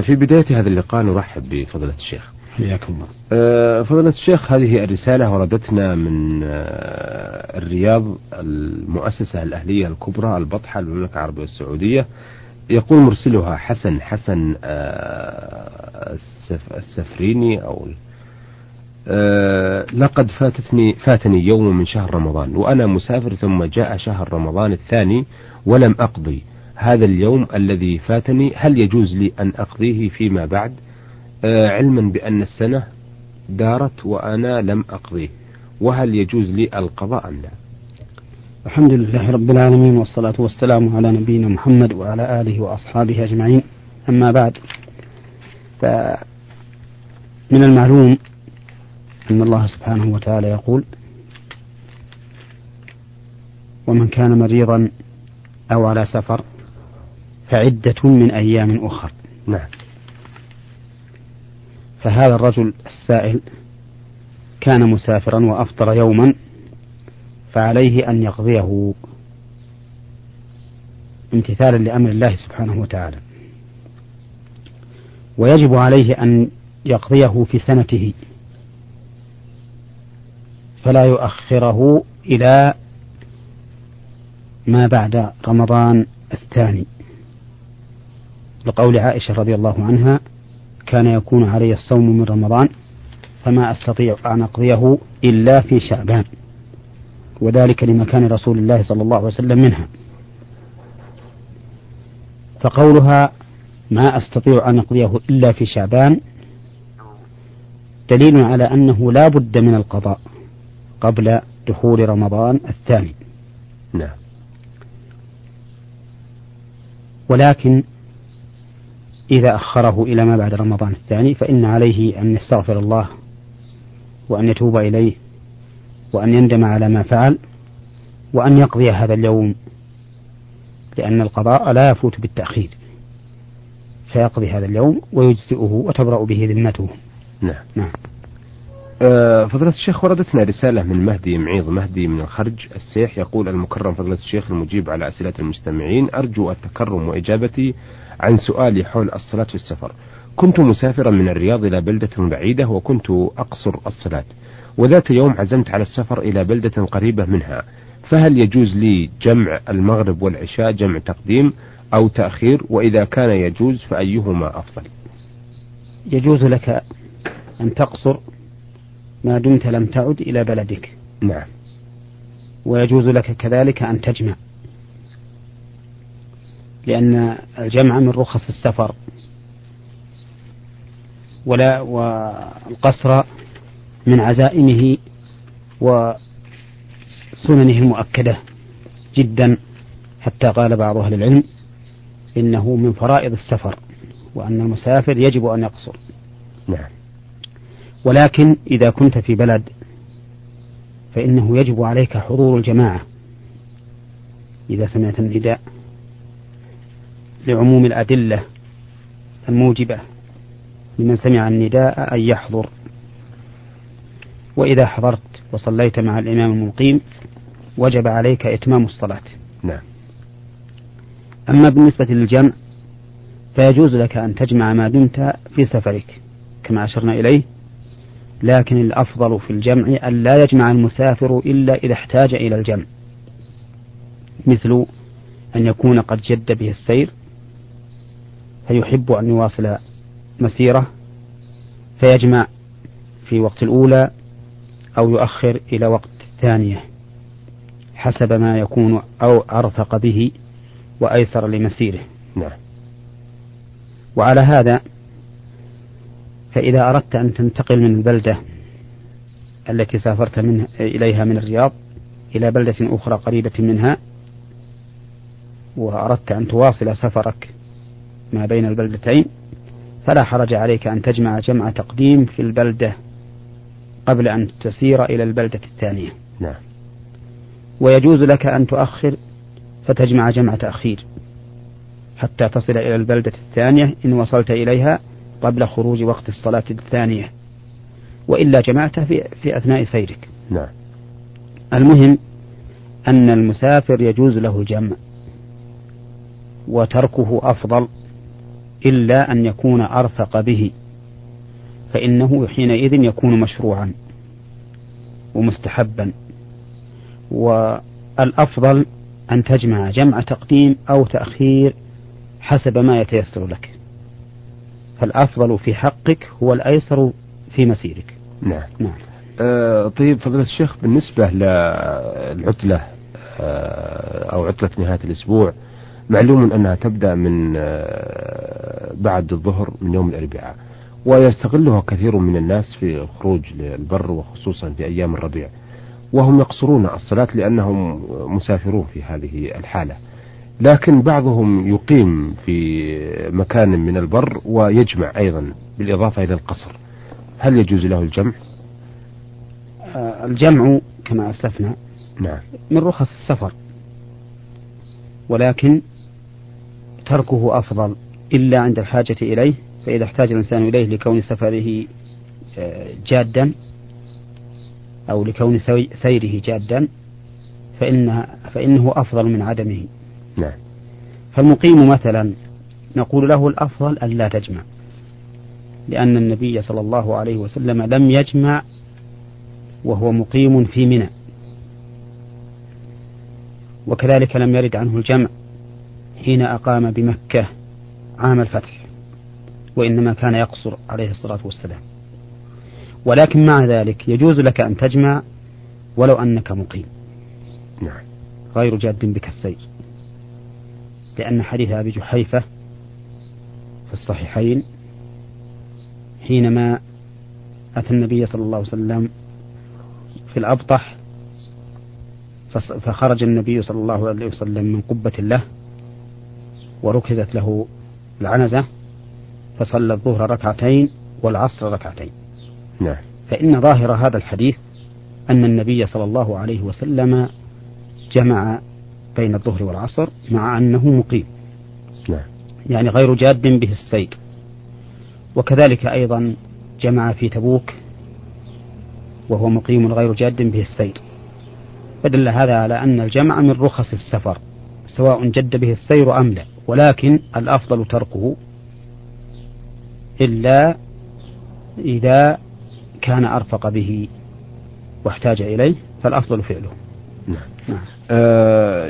في بداية هذا اللقاء نرحب بفضيلة الشيخ. حياكم الله. فضيلة الشيخ، هذه الرسالة وردتنا من الرياض، المؤسسة الأهلية الكبرى البطحة للمملكة العربية السعودية. يقول مرسلها حسن السفريني أو لقد فاتني يوم من شهر رمضان وأنا مسافر، ثم جاء شهر رمضان الثاني ولم أقضي هذا اليوم الذي فاتني، هل يجوز لي أن أقضيه فيما بعد؟ علما بأن السنة دارت وأنا لم أقضيه، وهل يجوز لي القضاء أم لا؟ الحمد لله رب العالمين، والصلاة والسلام على نبينا محمد وعلى آله وأصحابه أجمعين، أما بعد. فمن المعلوم أن الله سبحانه وتعالى يقول: ومن كان مريضا أو على سفر فعدة من أيام أخر. نعم. فهذا الرجل السائل كان مسافرا وأفطر يوما، فعليه أن يقضيه امتثالا لأمر الله سبحانه وتعالى، ويجب عليه أن يقضيه في سنته، فلا يؤخره إلى ما بعد رمضان الثاني، لقول عائشة رضي الله عنها: كان يكون علي الصوم من رمضان فما أستطيع أن أقضيه إلا في شعبان، وذلك لمكان رسول الله صلى الله عليه وسلم منها. فقولها ما أستطيع أن أقضيه إلا في شعبان دليل على أنه لا بد من القضاء قبل دخول رمضان الثاني. نعم. ولكن إذا أخره إلى ما بعد رمضان الثاني فإن عليه أن يستغفر الله، وأن يتوب إليه، وأن يندم على ما فعل، وأن يقضي هذا اليوم، لأن القضاء لا يفوت بالتأخير، فيقضي هذا اليوم ويجزئه وتبرأ به ذمته. نعم. نعم. فضلة الشيخ، وردتنا رسالة من مهدي معيض، مهدي من الخرج السيح، يقول: المكرم فضلة الشيخ المجيب على أسئلة المستمعين، أرجو التكرم وإجابتي عن سؤالي حول الصلاة في السفر. كنت مسافرا من الرياض إلى بلدة بعيدة وكنت أقصر الصلاة، وذات يوم عزمت على السفر إلى بلدة قريبة منها، فهل يجوز لي جمع المغرب والعشاء، جمع تقديم أو تأخير؟ وإذا كان يجوز فأيهما أفضل؟ يجوز لك أن تقصر ما دمت لم تعد إلى بلدك. نعم. ويجوز لك كذلك أن تجمع، لأن الجمع من رخص السفر، والقصر من عزائمه وسننه المؤكدة جدا، حتى قال بعض أهل العلم إنه من فرائض السفر، وأن المسافر يجب أن يقصر. نعم. ولكن إذا كنت في بلد فإنه يجب عليك حضور الجماعة إذا سمعت النداء، لعموم الأدلة الموجبة لمن سمع النداء أن يحضر. وإذا حضرت وصليت مع الإمام المقيم وجب عليك إتمام الصلاة. نعم. أما بالنسبة للجمع فيجوز لك أن تجمع ما دمت في سفرك كما أشرنا إليه، لكن الأفضل في الجمع أن لا يجمع المسافر إلا إذا احتاج إلى الجمع، مثل أن يكون قد جد به السير فيحب أن يواصل مسيرة فيجمع في وقت الأولى أو يؤخر إلى وقت الثانية حسب ما يكون أو أرفق به وأيسر لمسيره. نعم. وعلى هذا فإذا أردت أن تنتقل من البلدة التي سافرت منها إليها من الرياض إلى بلدة أخرى قريبة منها، وأردت أن تواصل سفرك ما بين البلدتين، فلا حرج عليك أن تجمع جمع تقديم في البلدة قبل أن تسير إلى البلدة الثانية. نعم. ويجوز لك أن تؤخر فتجمع جمع تأخير حتى تصل إلى البلدة الثانية إن وصلت إليها قبل خروج وقت الصلاة الثانية، وإلا جمعته في أثناء سيرك. نعم. المهم أن المسافر يجوز له الجمع، وتركه أفضل إلا أن يكون أرفق به، فإنه حينئذ يكون مشروعا ومستحبا. والأفضل أن تجمع جمع تقديم أو تأخير حسب ما يتيسر لك، فالأفضل في حقك هو الأيسر في مسيرك. نعم. طيب فضيلة الشيخ، بالنسبة للعطلة أو عطلة نهاية الأسبوع، معلوم أنها تبدأ من بعد الظهر من يوم الأربعاء، ويستغلها كثير من الناس في الخروج للبر، وخصوصا في أيام الربيع، وهم يقصرون الصلاة لأنهم مسافرون في هذه الحالة. لكن بعضهم يقيم في مكان من البر ويجمع أيضا بالإضافة إلى القصر، هل يجوز له الجمع؟ الجمع كما أسلفنا نعم من رخص السفر، ولكن تركه أفضل إلا عند الحاجة إليه، فإذا احتاج الإنسان إليه لكون سفره جادا أو لكون سيره جادا فإنه أفضل من عدمه. نعم. فالمقيم مثلا نقول له الأفضل أن لا تجمع، لأن النبي صلى الله عليه وسلم لم يجمع وهو مقيم في منى، وكذلك لم يرد عنه الجمع حين أقام بمكة عام الفتح، وإنما كان يقصر عليه الصلاة والسلام. ولكن مع ذلك يجوز لك أن تجمع ولو أنك مقيم غير جاد بك السير، لأن حديث أبي جحيفة في الصحيحين حينما أتى النبي صلى الله عليه وسلم في الأبطح، فخرج النبي صلى الله عليه وسلم من قبة له وركزت له العنزة، فصلى الظهر ركعتين والعصر ركعتين. نعم. فإن ظاهر هذا الحديث أن النبي صلى الله عليه وسلم جمع بين الظهر والعصر مع أنه مقيم. نعم. يعني غير جاد به السير. وكذلك أيضا جمع في تبوك وهو مقيم غير جاد به السير، فدل هذا على أن الجمع من رخص السفر سواء جد به السير أم لا، ولكن الأفضل تركه إلا إذا كان أرفق به واحتاج إليه فالأفضل فعله. نعم.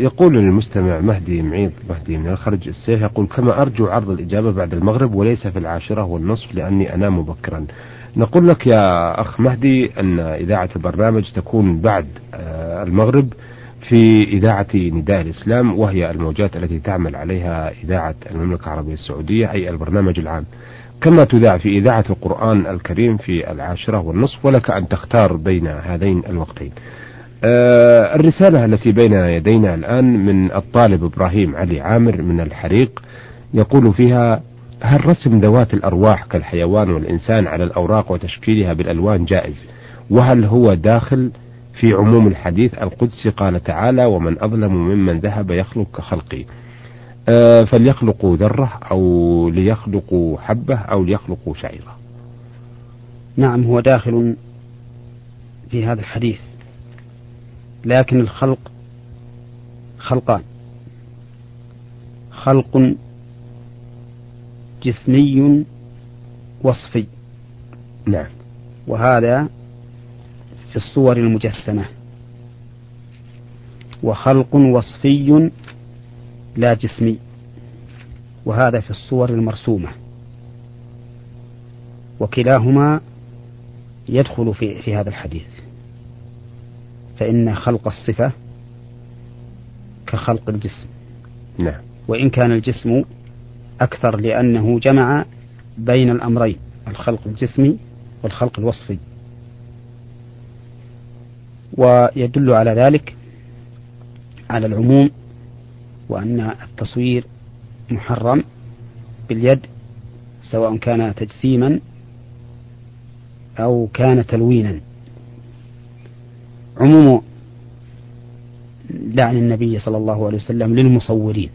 يقول المستمع مهدي معيض من الخرج السيح، يقول كما أرجو عرض الإجابة بعد المغرب وليس في 22:30 لأني أنام مبكرا. نقول لك يا أخ مهدي أن إذاعة البرنامج تكون بعد المغرب في إذاعة نداء الإسلام، وهي الموجات التي تعمل عليها إذاعة المملكة العربية السعودية، أي البرنامج العام، كما تذاع في إذاعة القرآن الكريم في 22:30، ولك أن تختار بين هذين الوقتين. الرسالة التي بين يدينا الآن من الطالب إبراهيم علي عامر من الحريق، يقول فيها: هل رسم ذوات الأرواح كالحيوان والإنسان على الأوراق وتشكيلها بالألوان جائز؟ وهل هو داخل في عموم الحديث القدسي قال تعالى: ومن أظلم ممن ذهب يخلق كخلقي، فليخلقوا ذرة أو ليخلقوا حبة أو ليخلقوا شعيرة؟ نعم، هو داخل في هذا الحديث، لكن الخلق خلقان: خلق جسمي وصفي. نعم. وهذا في الصور المجسمة، وخلق وصفي لا جسمي، وهذا في الصور المرسومة، وكلاهما يدخل في هذا الحديث، فإن خلق الصفة كخلق الجسم. نعم. وإن كان الجسم أكثر لأنه جمع بين الأمرين: الخلق الجسمي والخلق الوصفي. ويدل على ذلك على العموم، وأن التصوير محرم باليد سواء كان تجسيما أو كان تلوينا. عموم لعن النبي صلى الله عليه وسلم للمصورين،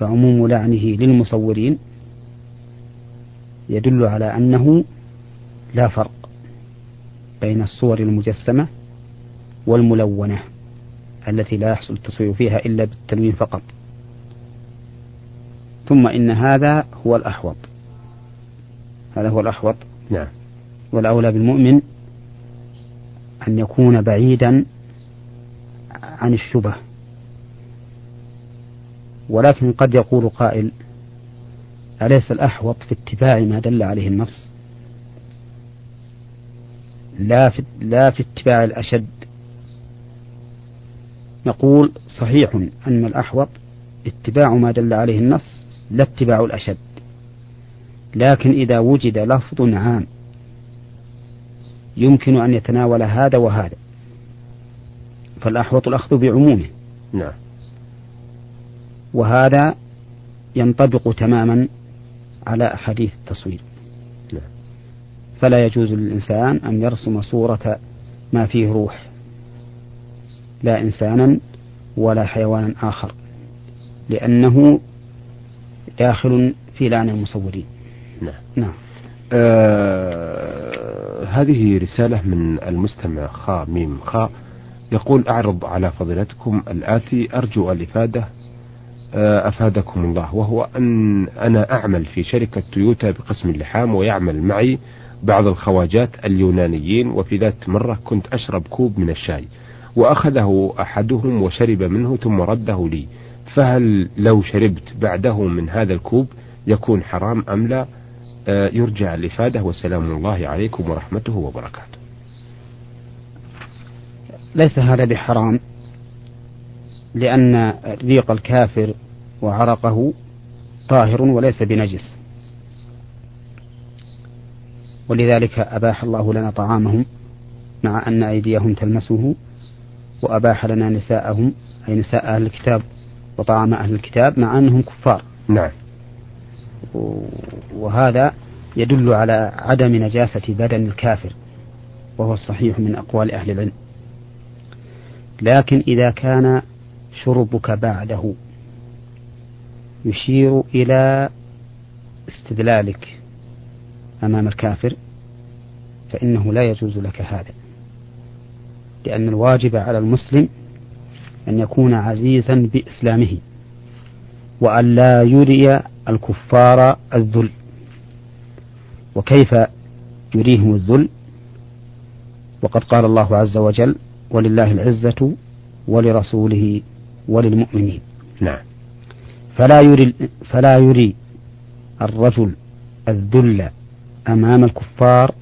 فعموم لعنه للمصورين يدل على أنه لا فرق بين الصور المجسمة والملونة التي لا يحصل التصوير فيها إلا بالتلوين فقط. ثم إن هذا هو الأحوط، هذا هو الأحوط. نعم. والأولى بالمؤمن أن يكون بعيدا عن الشبه، ولكن قد يقول قائل: أليس الأحوط في اتباع ما دل عليه النص لا في اتباع الأشد؟ نقول: صحيح أن الأحوط اتباع ما دل عليه النص لا اتباع الأشد، لكن إذا وجد لفظ عام يمكن أن يتناول هذا وهذا فالأحوط الأخذ بعمومه. نعم. وهذا ينطبق تماما على أحاديث التصوير. نعم. فلا يجوز للإنسان أن يرسم صورة ما فيه روح، لا إنسانا ولا حيوانا آخر، لأنه داخل في لعن المصورين. نعم. نعم. هذه رسالة من المستمع خاميم خاء، يقول: أعرض على فضيلتكم الآتي، أرجو الإفادة أفادكم الله، وهو أن أنا أعمل في شركة تويوتا بقسم اللحام، ويعمل معي بعض الخواجات اليونانيين، وفي ذات مرة كنت أشرب كوب من الشاي وأخذه أحدهم وشرب منه ثم رده لي، فهل لو شربت بعده من هذا الكوب يكون حرام أم لا؟ يرجع الإفادة وسلام الله عليكم ورحمته وبركاته. ليس هذا بحرام، لأن ريق الكافر وعرقه طاهر وليس بنجس، ولذلك أباح الله لنا طعامهم مع أن أيديهم تلمسه، وأباح لنا نساءهم، أي نساء أهل الكتاب وطعام أهل الكتاب مع أنهم كفار. نعم. وهذا يدل على عدم نجاسة بدن الكافر، وهو الصحيح من أقوال أهل العلم. لكن إذا كان شربك بعده يشير إلى استدلالك أمام الكافر فإنه لا يجوز لك هذا، لأن الواجب على المسلم أن يكون عزيزا بإسلامه، وأن لا يري الكفار الذل. وكيف يريهم الذل؟ وقد قال الله عز وجل: ولله العزة ولرسوله وللمؤمنين. نعم. فلا يري الرجل الذل أمام الكفار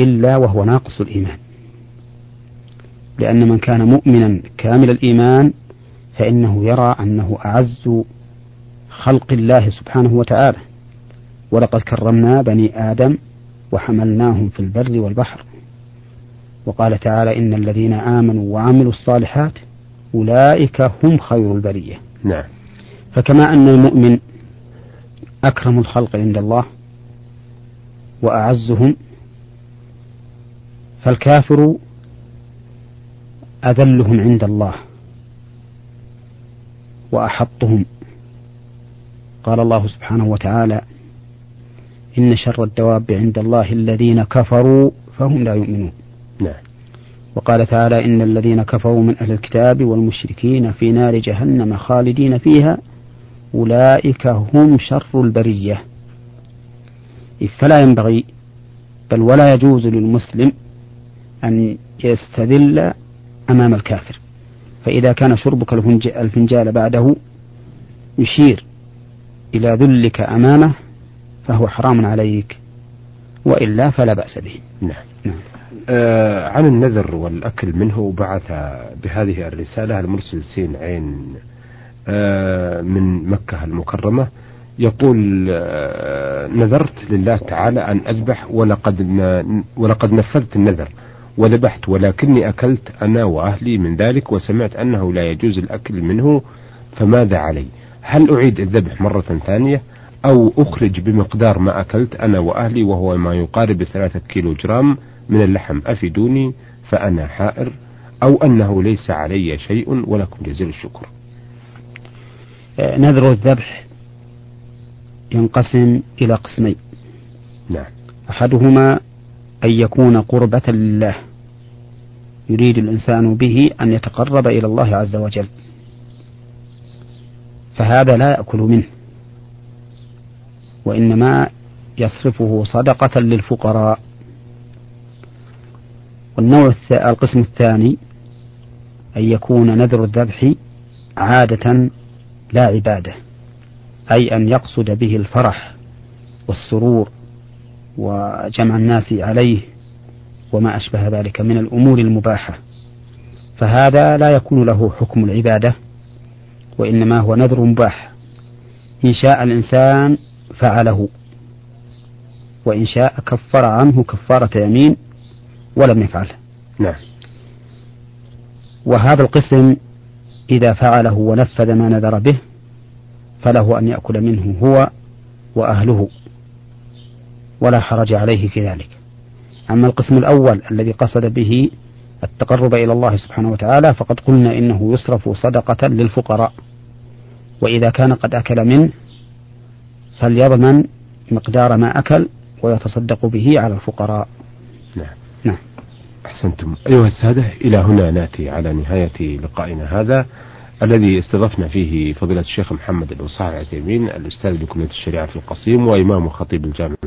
إلا وهو ناقص الإيمان، لأن من كان مؤمنا كامل الإيمان فإنه يرى أنه أعز خلق الله سبحانه وتعالى: ولقد كرمنا بني آدم وحملناهم في البر والبحر. وقال تعالى: إن الذين آمنوا وعملوا الصالحات أولئك هم خير البرية. نعم. فكما أن المؤمن أكرم الخلق عند الله وأعزهم، فالكافر أذلهم عند الله وأحطهم. قال الله سبحانه وتعالى: إن شر الدواب عند الله الذين كفروا فهم لا يؤمنون. نعم. وقال تعالى: إن الذين كفروا من أهل الكتاب والمشركين في نار جهنم خالدين فيها أولئك هم شر البرية. فلا ينبغي بل ولا يجوز للمسلم أن يستذل أمام الكافر. فإذا كان شربك الفنجال بعده يشير إلى ذلك أمامه فهو حرام عليك، وإلا فلا بأس به. نعم. نعم. عن النذر والأكل منه بعث بهذه الرسالة المرسل سين عين من مكة المكرمة، يقول: نذرت لله تعالى أن أذبح، ولقد نفذت النذر وذبحت، ولكني أكلت أنا وأهلي من ذلك، وسمعت أنه لا يجوز الأكل منه، فماذا علي؟ هل أعيد الذبح مرة ثانية أو أخرج بمقدار ما أكلت أنا وأهلي، وهو ما يقارب 3 كيلو جرام من اللحم؟ أفيدوني فأنا حائر، أو أنه ليس علي شيء ولكم جزيل الشكر. نذر الذبح ينقسم إلى قسمين. نعم. أحدهما أن يكون قربة لله، يريد الإنسان به أن يتقرب إلى الله عز وجل، فهذا لا يأكل منه وإنما يصرفه صدقة للفقراء. والنوع القسم الثاني أن يكون نذر الذبح عادة لا عبادة، أي أن يقصد به الفرح والسرور وجمع الناس عليه وما أشبه ذلك من الأمور المباحة، فهذا لا يكون له حكم العبادة وإنما هو نذر مباح، إن شاء الإنسان فعله وإن شاء كفر عنه كفارة يمين ولم يفعله. نعم. وهذا القسم إذا فعله ونفذ ما نذر به فله أن يأكل منه هو وأهله ولا حرج عليه في ذلك. أما القسم الأول الذي قصد به التقرب إلى الله سبحانه وتعالى فقد قلنا إنه يصرف صدقة للفقراء، وإذا كان قد أكل منه فليضمن مقدار ما أكل ويتصدق به على الفقراء. نعم. نعم. أحسنتم أيها السادة، إلى هنا نأتي على نهاية لقائنا هذا الذي استضفنا فيه فضيلة الشيخ محمد بن صالح العثيمين الأستاذ بكلية الشريعة في القصيم وإمام خطيب الجامعة